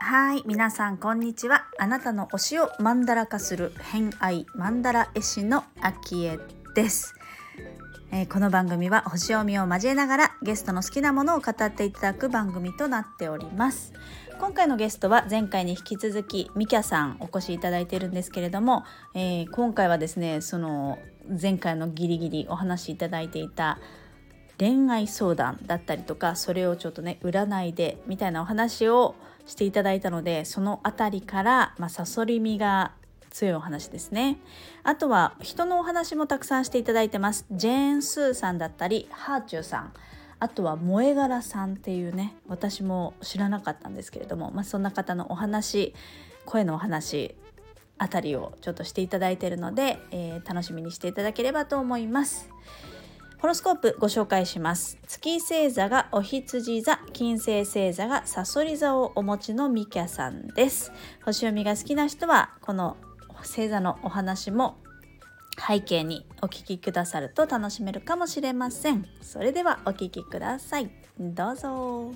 はい、皆さんこんにちは。あなたの推しをマンダラ化する偏愛マンダラ絵師のあきえです。この番組は星読みを交えながらゲストの好きなものを語っていただく番組となっております。今回のゲストは前回に引き続きみきゃさんお越しいただいてるんですけれども、今回はですね、その前回のギリギリお話しいただいていた恋愛相談だったりとか、それをちょっとね占いでみたいなお話をしていただいたので、そのあたりから、サソリ身が強いお話ですね。あとは人のお話もたくさんしていただいてます。ジェーン・スーさんだったりハーチューさん、あとは萌え柄さんっていうね、私も知らなかったんですけれども、そんな方のお話、声のお話あたりをちょっとしていただいているので、楽しみにしていただければと思います。ホロスコープご紹介します。月星座がお羊座、金星星座がサソリ座をお持ちのみきゃさんです。星読みが好きな人はこの星座のお話も背景にお聞きくださると楽しめるかもしれません。それではお聞きください。どうぞ。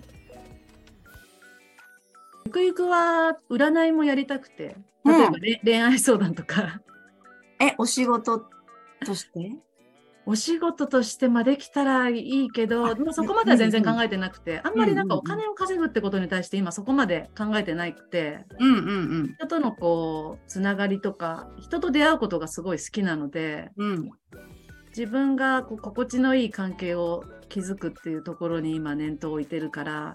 ゆくゆくは占いもやりたくて、例えば、恋愛相談とかお仕事としてまできたらいいけど、でもそこまでは全然考えてなくて、あんまりなんかお金を稼ぐってことに対して今そこまで考えてなくて、人とのこうつながりとか人と出会うことがすごい好きなので、自分がこう心地のいい関係を築くっていうところに今念頭を置いてるから、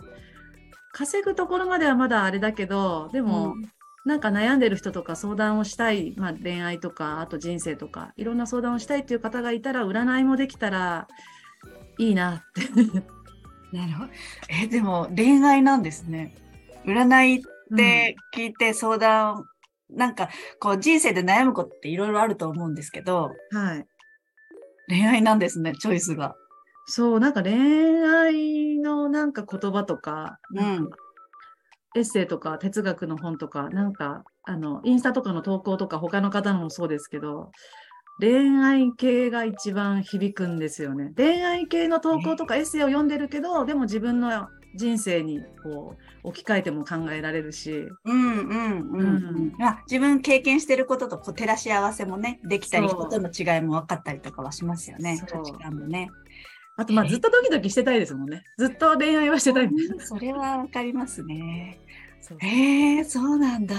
稼ぐところまではまだあれだけど、でも、なんか悩んでる人とか相談をしたい、恋愛とかあと人生とかいろんな相談をしたいっていう方がいたら占いもできたらいいなってなるほど。でも恋愛なんですね。占いって聞いて相談、なんかこう人生で悩むことっていろいろあると思うんですけど、恋愛なんですね、チョイスが。そう、なんか恋愛のなんか言葉とか、エッセイとか哲学の本とか、なんかインスタとかの投稿とか他の方のもそうですけど、恋愛系が一番響くんですよね。恋愛系の投稿とかエッセイを読んでるけど、でも自分の人生にこう置き換えても考えられるし、自分経験してることと照らし合わせもねできたり、人との違いも分かったりとかはしますよね。価値観もね。あとずっとドキドキしてたいですもんね。ずっと恋愛はしてたい。それはわかりますね。そうなんだ。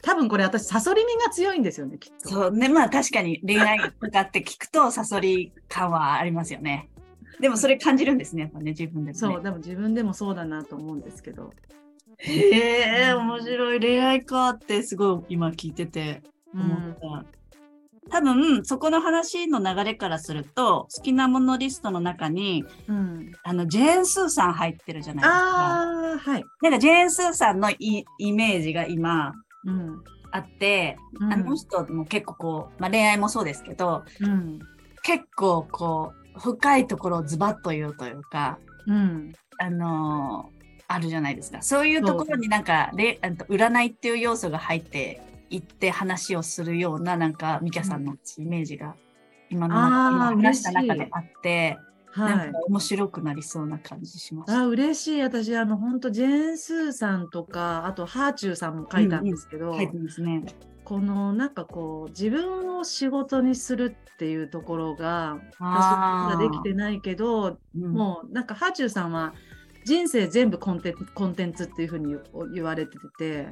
多分これ私サソリ身が強いんですよね、きっと。そうね、確かに恋愛とかって聞くとサソリ感はありますよね。でもそれ感じるんですね、やっぱね、自分でも、ね。そう、でも自分でもそうだなと思うんですけど。面白い。恋愛かってすごい今聞いてて思った。多分そこの話の流れからすると、好きなものリストの中に、ジェーン・スーさん入ってるじゃないですか。なんかジェーン・スーさんのイメージが今、あって、あの人も結構こう、恋愛もそうですけど、結構こう深いところをズバッと言うというか、あるじゃないですか。そういうところになんか占いっていう要素が入って行って話をするような、なんかみきゃさんのイメージが今の話した中であって、なんか面白くなりそうな感じしました。嬉しい。私本当ジェーン・スーさんとかあとハーチューさんも書いたんですけど、書いてますね。このなんかこう自分を仕事にするっていうところが私はできてないけど、もうなんかハーチューさんは人生全部コンテンツっていう風に言われてて、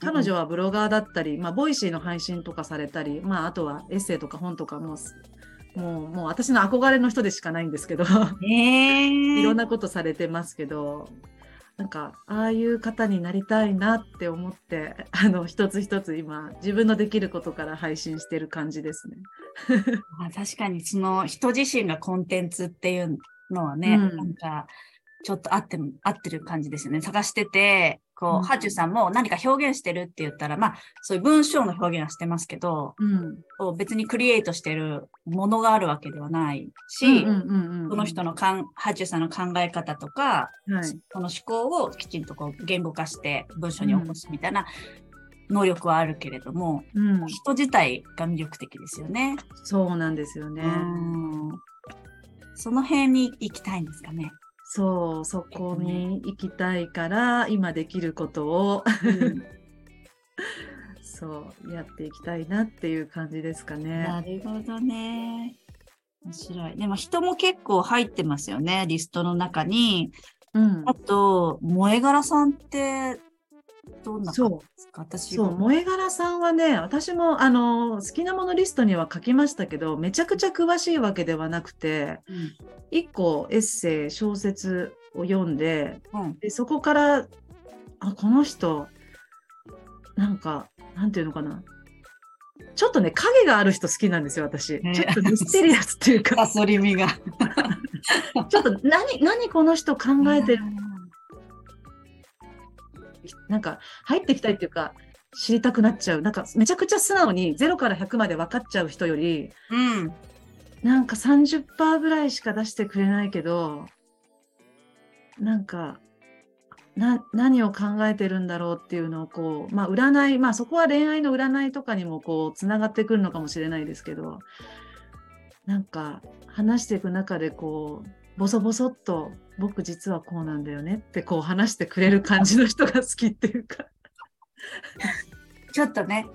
彼女はブロガーだったり、ボイシーの配信とかされたり、あとはエッセイとか本とかもう私の憧れの人でしかないんですけど、いろんなことされてますけど、なんかああいう方になりたいなって思って、一つ一つ今自分のできることから配信してる感じですね。確かにその人自身がコンテンツっていうのはね、なんかちょっと合ってる感じですよね。探してて、こう、ハーチューさんも何か表現してるって言ったら、そういう文章の表現はしてますけど、別にクリエイトしてるものがあるわけではないし、その人のハーチューさんの考え方とか、その思考をきちんとこう言語化して文章に起こすみたいな能力はあるけれども、うん、人自体が魅力的ですよね。そうなんですよね。その辺に行きたいんですかね。そう、そこに行きたいから、今できることを、うん、そうやっていきたいなっていう感じですかね。なるほどね。面白い。でも人も結構入ってますよね、リストの中に。うん、あと萌え柄さんってどんな感じですか？そう、萌え柄さんはね、私も好きなものリストには書きましたけど、めちゃくちゃ詳しいわけではなくて、うん、1個エッセイ小説を読んで、うん、でそこからこの人なんかなんていうのかな、ちょっとね影がある人好きなんですよ私、ちょっとミステリアスっていうかサソリ身がちょっと何この人考えてるなんか入ってきたいっていうか知りたくなっちゃう、なんかめちゃくちゃ素直に0から100まで分かっちゃう人より、うん、なんか 30% ぐらいしか出してくれないけどなんか何を考えてるんだろうっていうのをこう、まあ、占い、まあ、そこは恋愛の占いとかにもこうつながってくるのかもしれないですけど、なんか話していく中でこうボソボソっと僕実はこうなんだよねってこう話してくれる感じの人が好きっていうかちょっとね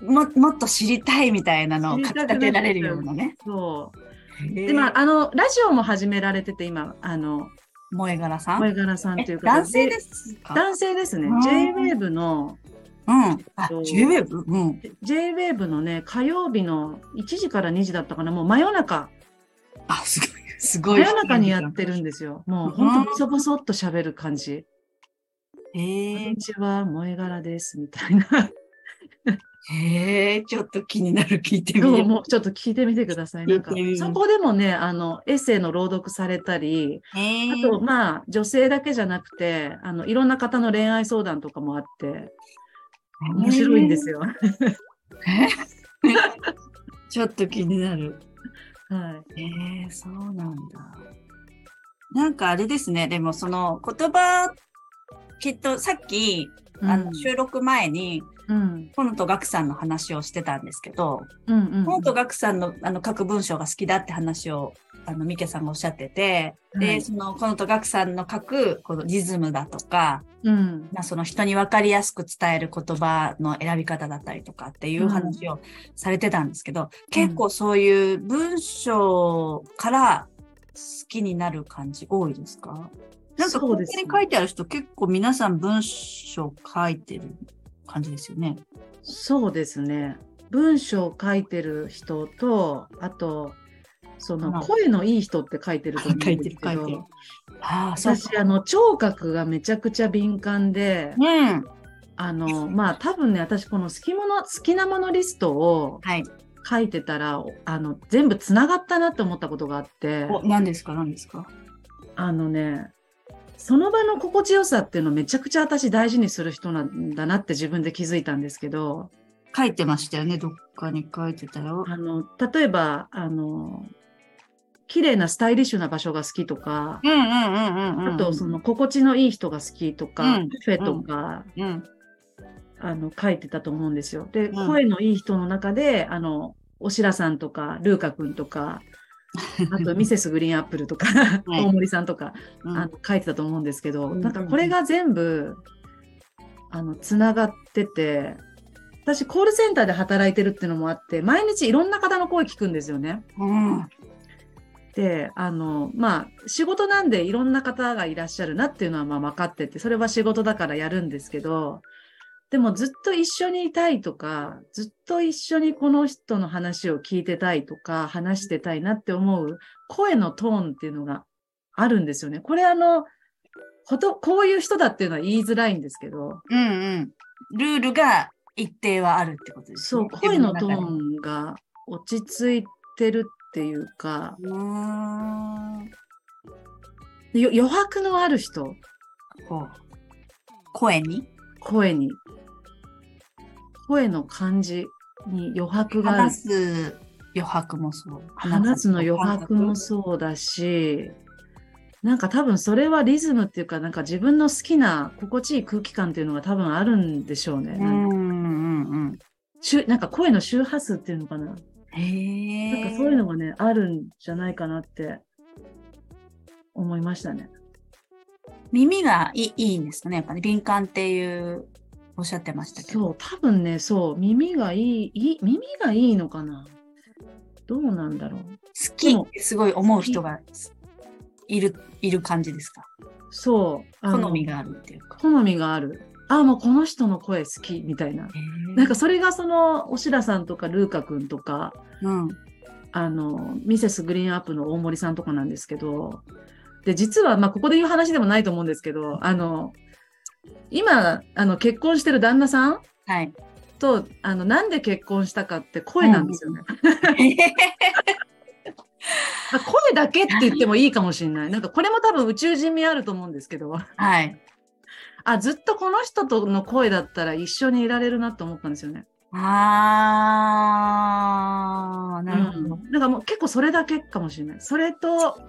もっと知りたいみたいなのをかき立てられるようなね。そうで、まあ、ラジオも始められてて今萌え柄さん、萌え柄さんというか男性ですか？男性ですね。 J-WAVE の、うん、あ J-WAVE、うん、J-WAVE のね火曜日の1時から2時だったかな、もう真夜中、あすごい真夜中にやってるんですよ。もう本当ボソボソっと喋る感じ、こんにちは萌え柄ですみたいなちょっと気になる、聞いてみて。もうちょっと聞いてみてください。なんかそこでもね、エッセイの朗読されたり、あとまあ女性だけじゃなくて、いろんな方の恋愛相談とかもあって面白いんですよ。ちょっと気になる。はい。そうなんだ。なんかあれですね。でもその言葉、きっとさっき収録前に。うん、本と岳さんの話をしてたんですけど、うんうんうん、本と岳さんの書く文章が好きだって話を三毛さんがおっしゃってて、はい、でその本と岳さんの書くこのリズムだとか、うんまあ、その人に分かりやすく伝える言葉の選び方だったりとかっていう話をされてたんですけど、うん、結構そういう文章から好きになる感じ多いですか？なんかここに書いてある人、結構皆さん文章書いてる感じですよね。そうですね。文章を書いてる人と、あとその声のいい人って書いてると思うんですけど、私聴覚がめちゃくちゃ敏感で、うん、まあ多分ね、私この好きなものリストを書いてたら、はい、全部つながったなって思ったことがあって、何ですか何ですか？ね。その場の心地よさっていうのをめちゃくちゃ私大事にする人なんだなって自分で気づいたんですけど、書いてましたよね、どっかに書いてたよ。例えば綺麗なスタイリッシュな場所が好きとか、あとその心地のいい人が好きとか、うん、カフェとか、うんうん、書いてたと思うんですよ。で、うん、声のいい人の中でおしらさんとかルーカ君とかあとミセスグリーンアップルとか大森さんとか、うん、書いてたと思うんですけど、うん、なんかこれが全部つながってて、私コールセンターで働いてるっていうのもあって、毎日いろんな方の声聞くんですよね、うん、でまあ仕事なんでいろんな方がいらっしゃるなっていうのはまあ分かってて、それは仕事だからやるんですけど、でもずっと一緒にいたいとか、ずっと一緒にこの人の話を聞いてたいとか、話してたいなって思う声のトーンっていうのがあるんですよね。これこういう人だっていうのは言いづらいんですけど、うんうん、ルールが一定はあるってことですね。そう、声のトーンが落ち着いてるっていうか、余白のある人、声に声の感じに余白がある。話す余白もそうだし、なんか多分それはリズムっていうか、なんか自分の好きな心地いい空気感っていうのが多分あるんでしょうね。なんか声の周波数っていうのかな。へ、なんかそういうのがねあるんじゃないかなって思いましたね。耳がいいんですかね、やっぱり、ね、敏感っていうおっしゃってましたけど。そう、多分ね、そう耳がいいのかな。どうなんだろう。好きってすごい思う人がいる感じですか。そう、好みがあるっていうか。好みがある。あ、もうこの人の声好きみたいな。なんかそれがそのおしらさんとかルーカ君とか、うん、ミセスグリーンアップの大森さんとかなんですけど、で実はまあここで言う話でもないと思うんですけど、今結婚してる旦那さん、はい、となんで結婚したかって声なんですよね。声だけって言ってもいいかもしれない。なんかこれも多分宇宙人味あると思うんですけど、はい、あ、ずっとこの人との声だったら一緒にいられるなと思ったんですよね。ああ、なるほど。だからもう結構それだけかもしれない。それと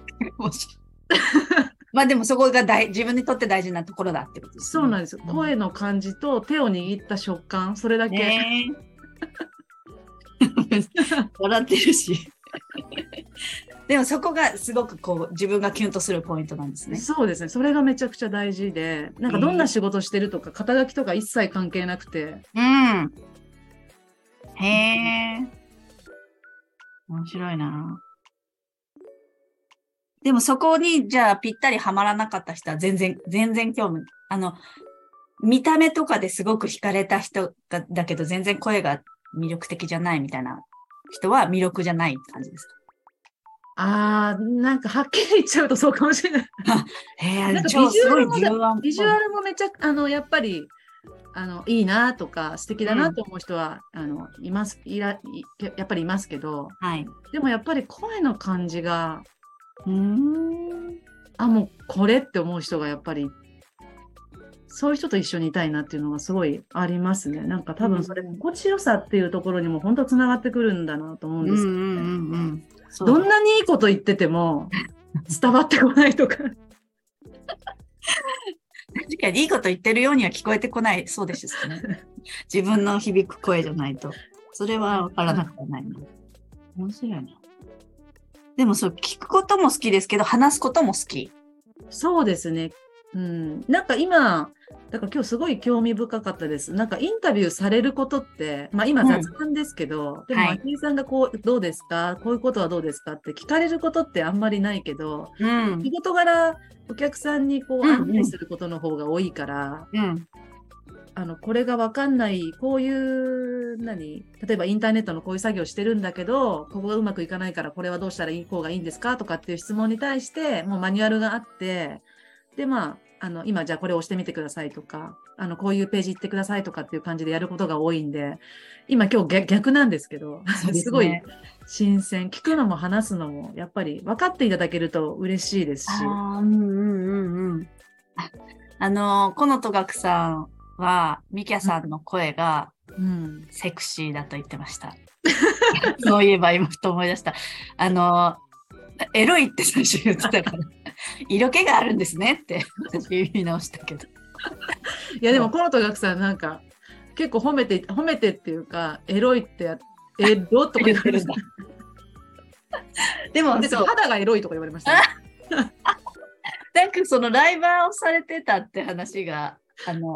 まあでもそこが自分にとって大事なところだってことですね。そうなんですよ、うん、声の感じと手を握った食感、それだけ、ね、笑ってるしでもそこがすごくこう自分がキュンとするポイントなんですね。そうですね、それがめちゃくちゃ大事で、なんかどんな仕事してるとか肩書きとか一切関係なくて、うん、へー、面白いな。でもそこにじゃあぴったりはまらなかった人は全然興味、見た目とかですごく惹かれた人がだけど全然声が魅力的じゃないみたいな人は魅力じゃない感じですか。ああ、なんかはっきり言っちゃうとそうかもしれない。なんかビジュアルもめちゃやっぱりいいなとか素敵だなと思う人は、うん、やっぱりいますけど、はい、でもやっぱり声の感じが、あ、もうこれって思う人がやっぱりそういう人と一緒にいたいなっていうのがすごいありますね。なんか多分それ心地よさっていうところにも本当つながってくるんだなと思うんですけどね。どんなにいいこと言ってても伝わってこないとか確かにいいこと言ってるようには聞こえてこないそうですしね自分の響く声じゃないとそれは分からなくはないな。面白いな。でもそう聞くことも好きですけど話すことも好き。そうですね、うん、なんか今だから今日すごい興味深かったです。なんかインタビューされることって、まあ、今雑談ですけど、うん、でもアキエさんがこうどうですか、こういうことはどうですかって聞かれることってあんまりないけど、うん、仕事柄お客さんにこう案内することの方が多いから、うんうん、これが分かんない、こういう例えばインターネットのこういう作業してるんだけどここがうまくいかないからこれはどうしたらいい方がいいんですかとかっていう質問に対してもうマニュアルがあって、でまあ今じゃあこれを押してみてくださいとかこういうページ行ってくださいとかっていう感じでやることが多いんで、今日逆なんですけどすごい新鮮。聞くのも話すのもやっぱり分かっていただけると嬉しいですし、この戸学さんはミキャさんの声がセクシーだと言ってました、うん、そういえば今ふと思い出した。エロいって最初言ってたから色気があるんですねって言い直したけどいやでもこの戸学さんなんか結構褒めてっていうかエロいってエロとか言われましたでも肌がエロいとか言われました、ね、なんかそのライバーをされてたって話が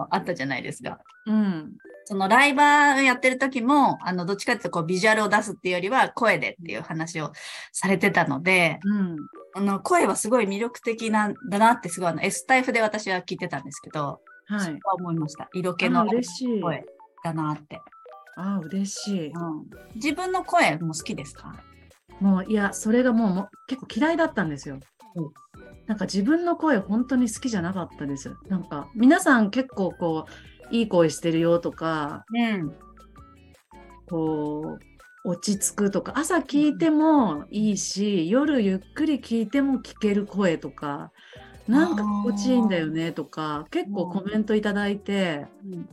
あったじゃないですか、うん、そのライバーやってる時もどっちかっていうとこうビジュアルを出すっていうよりは声でっていう話をされてたので、うん、声はすごい魅力的なんだなってすごいSタイフで私は聞いてたんですけど、はい、そう思いました。色気の声だなって。あ、嬉しい、うん、自分の声も好きですか？もういやそれがもう結構嫌いだったんですよ、うん、なんか自分の声本当に好きじゃなかったです。なんか皆さん結構こういい声してるよとか、うん、こう落ち着くとか朝聞いてもいいし夜ゆっくり聞いても聞ける声とかなんか心地いいんだよねとか結構コメントいただいて、うん、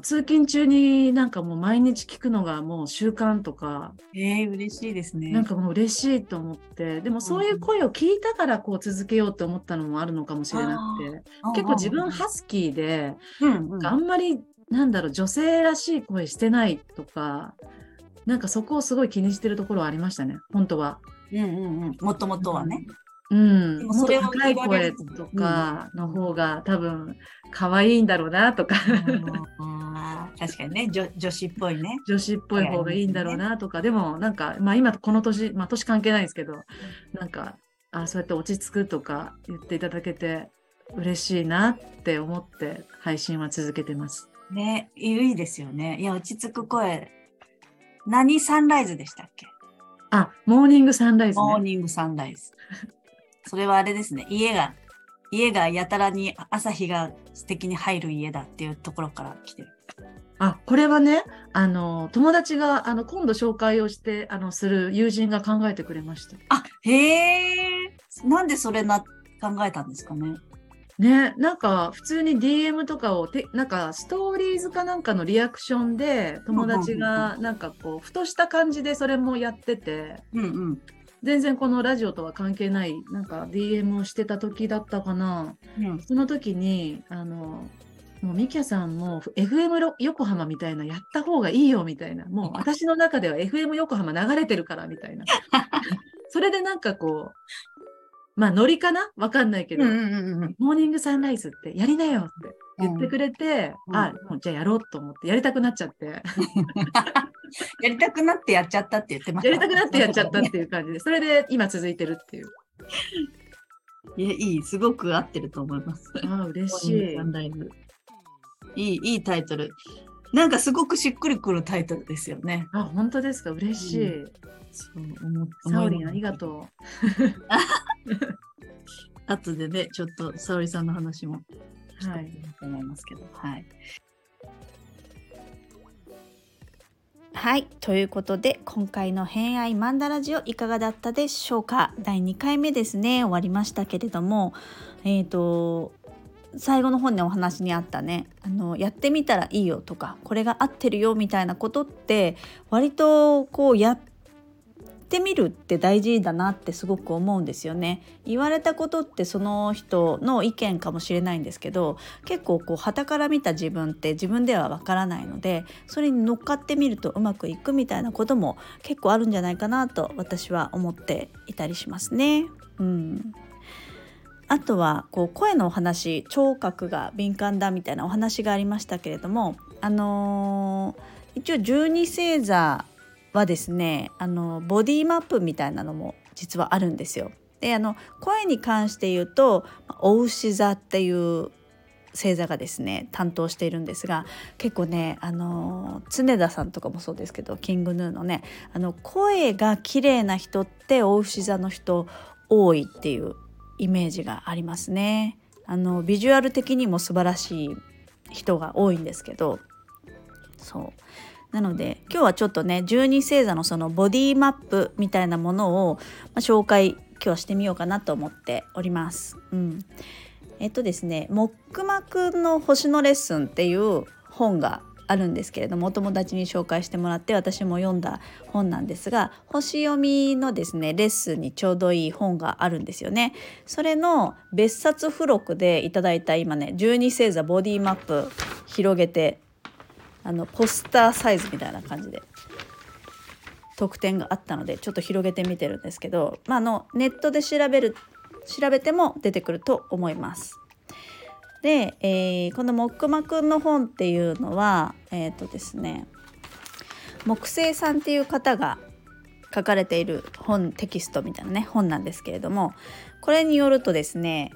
通勤中になんかもう毎日聞くのがもう習慣とか、嬉しいですね。なんかもう嬉しいと思って、でもそういう声を聞いたからこう続けようと思ったのもあるのかもしれなくて、結構自分ハスキーで、あんまりなんだろう、女性らしい声してないとか、なんかそこをすごい気にしてるところはありましたね、本当は。もともとはね、もっと高い声とかの方が多分可愛いんだろうなとか、確かにね、女子っぽいね、女子っぽい方がいいんだろうなとか、でもなんか、今この年、年関係ないですけど、なんかそうやって落ち着くとか言っていただけて嬉しいなって思って配信は続けてますね。いいですよね。いや、落ち着く声、何サンライズでしたっけ？モーニングサンライズね。モーニングサンライズ。それはあれですね、家がやたらに朝日が素敵に入る家だっていうところから来てる。これはね、友達が今度紹介をしてする友人が考えてくれました。なんでそれ考えたんですかね。ね、なんか普通に DM とかをなんかストーリーズかなんかのリアクションで友達がなんかこうふとした感じでそれもやってて、全然このラジオとは関係ないなんか DM をしてた時だったかな、その時にもうみきゃさんも FM 横浜みたいなやった方がいいよみたいな、もう私の中では FM 横浜流れてるからみたいなそれでなんかこうノリかな、わかんないけど、モーニングサンライズってやりなよって言ってくれて、もうじゃあやろうと思ってやりたくなっちゃってやりたくなってやっちゃったって言ってました。やりたくなってやっちゃったっていう感じで、それで今続いてるっていう。いい、すごく合ってると思います。嬉しい。いいタイトル、なんかすごくしっくりくるタイトルですよね。本当ですか、嬉しい。サオリンありがとう後でね、ちょっとサオリさんの話もしたいと思いますけど、はい、ということで今回の偏愛マンダラジオいかがだったでしょうか。第2回目ですね、終わりましたけれども、最後の本のお話にあったね、やってみたらいいよとか、これが合ってるよみたいなことって割とこうやってみるって大事だなってすごく思うんですよね。言われたことってその人の意見かもしれないんですけど、結構こう傍から見た自分って自分ではわからないので、それに乗っかってみるとうまくいくみたいなことも結構あるんじゃないかなと私は思っていたりしますね。あとはこう声のお話、聴覚が敏感だみたいなお話がありましたけれども、一応12星座はですね、ボディマップみたいなのも実はあるんですよ。で、声に関して言うとお牛座っていう星座がですね担当しているんですが、結構ね、常田さんとかもそうですけど、キングヌーのね、声が綺麗な人ってお牛座の人多いっていうイメージがありますね。ビジュアル的にも素晴らしい人が多いんですけど、そうなので今日はちょっとね、12星座のそのボディマップみたいなものを、紹介今日してみようかなと思っております。ですね、もっくまくんの星のレッスンっていう本があるんですけれども、お友達に紹介してもらって私も読んだ本なんですが、星読みのですねレッスンにちょうどいい本があるんですよね。それの別冊付録でいただいた、今ね12星座ボディマップ広げてポスターサイズみたいな感じで特典があったので、ちょっと広げてみてるんですけど、ネットで調べても出てくると思います。で、このもっくまくんの本っていうのは、ですね、木星さんっていう方が書かれているテキストみたいなね本なんですけれども、これによるとですね、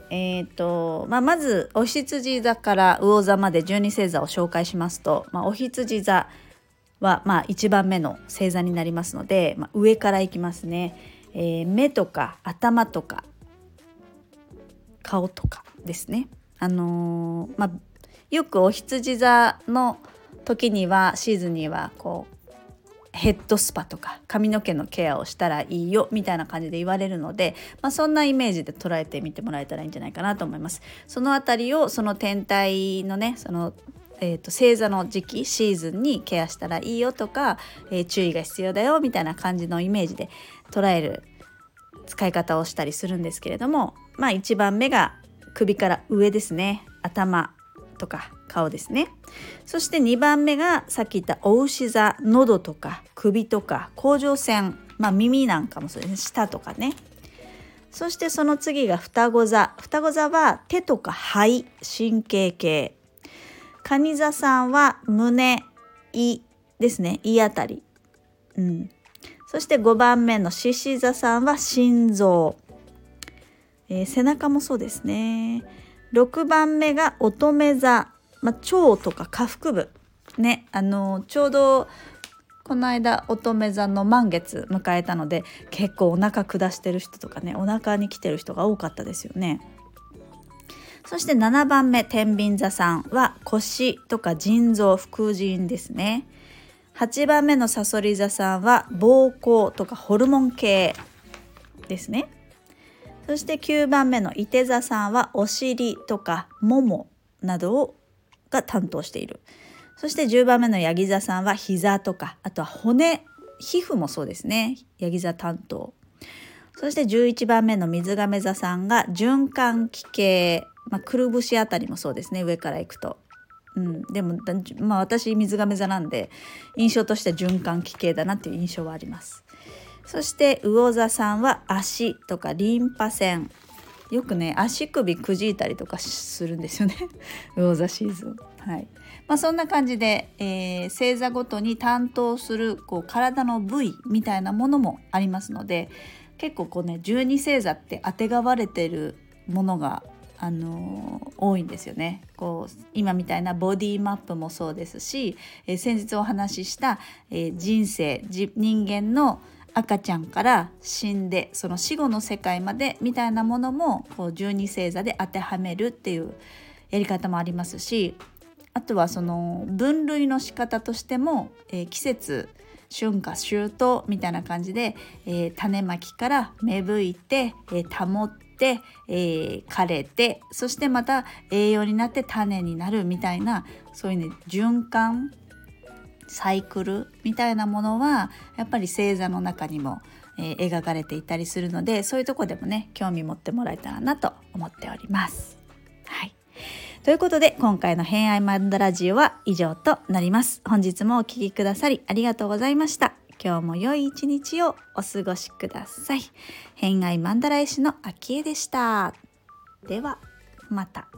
まずお羊座から魚座まで12星座を紹介しますと、お羊座は1番目の星座になりますので、上からいきますね。目とか頭とか顔とかですね。よくお羊座の時にはシーズンにはこうヘッドスパとか髪の毛のケアをしたらいいよみたいな感じで言われるので、そんなイメージで捉えてみてもらえたらいいんじゃないかなと思います。そのあたりをその天体のね、正座の時期シーズンにケアしたらいいよとか、注意が必要だよみたいな感じのイメージで捉える使い方をしたりするんですけれども、まあ1番目が首から上ですね、頭とか顔ですね。そして2番目がさっき言ったお牛座、喉とか首とか甲状腺、まあ耳なんかもそうですね、舌とかね。そしてその次が双子座。双子座は手とか肺、神経系。蟹座さんは胸、胃ですね、胃あたり、うん、そして5番目の獅子座さんは心臓、背中もそうですね。6番目が乙女座、まあ、腸とか下腹部ね、ちょうどこの間乙女座の満月迎えたので、結構お腹下してる人とかね、お腹に来てる人が多かったですよね。そして7番目天秤座さんは腰とか腎臓、副腎ですね。8番目のさそり座さんは膀胱とかホルモン系ですね。そして9番目のいて座さんはお尻とかももなどが担当している。そして10番目のヤギ座さんは膝とか、あとは骨、皮膚もそうですね、ヤギ座担当。そして11番目の水亀座さんが循環器系、まあ、くるぶしあたりもそうですね、上から行くと、うん、でも、まあ、私水亀座なんで印象としては循環器系だなっていう印象はあります。そして魚座さんは足とかリンパ腺、よくね足首くじいたりとかするんですよね魚座シーズン、はい。まあ、そんな感じで、星座ごとに担当するこう体の部位みたいなものもありますので、結構こうね12星座って当てがわれてるものが、多いんですよね。こう今みたいなボディマップもそうですし、先日お話しした、人生、人間の赤ちゃんから死んでその死後の世界までみたいなものもこう12星座で当てはめるっていうやり方もありますし、あとはその分類の仕方としても、季節、春夏秋冬みたいな感じで、種まきから芽吹いて、保って、枯れて、そしてまた栄養になって種になるみたいな、そういうね循環、サイクルみたいなものはやっぱり星座の中にも、描かれていたりするので、そういうとこでもね興味持ってもらえたらなと思っております。はい、ということで今回の偏愛マンダラジオは以上となります。本日もお聞きくださりありがとうございました。今日も良い一日をお過ごしください。偏愛マンダラ絵師のあきえでした。ではまた。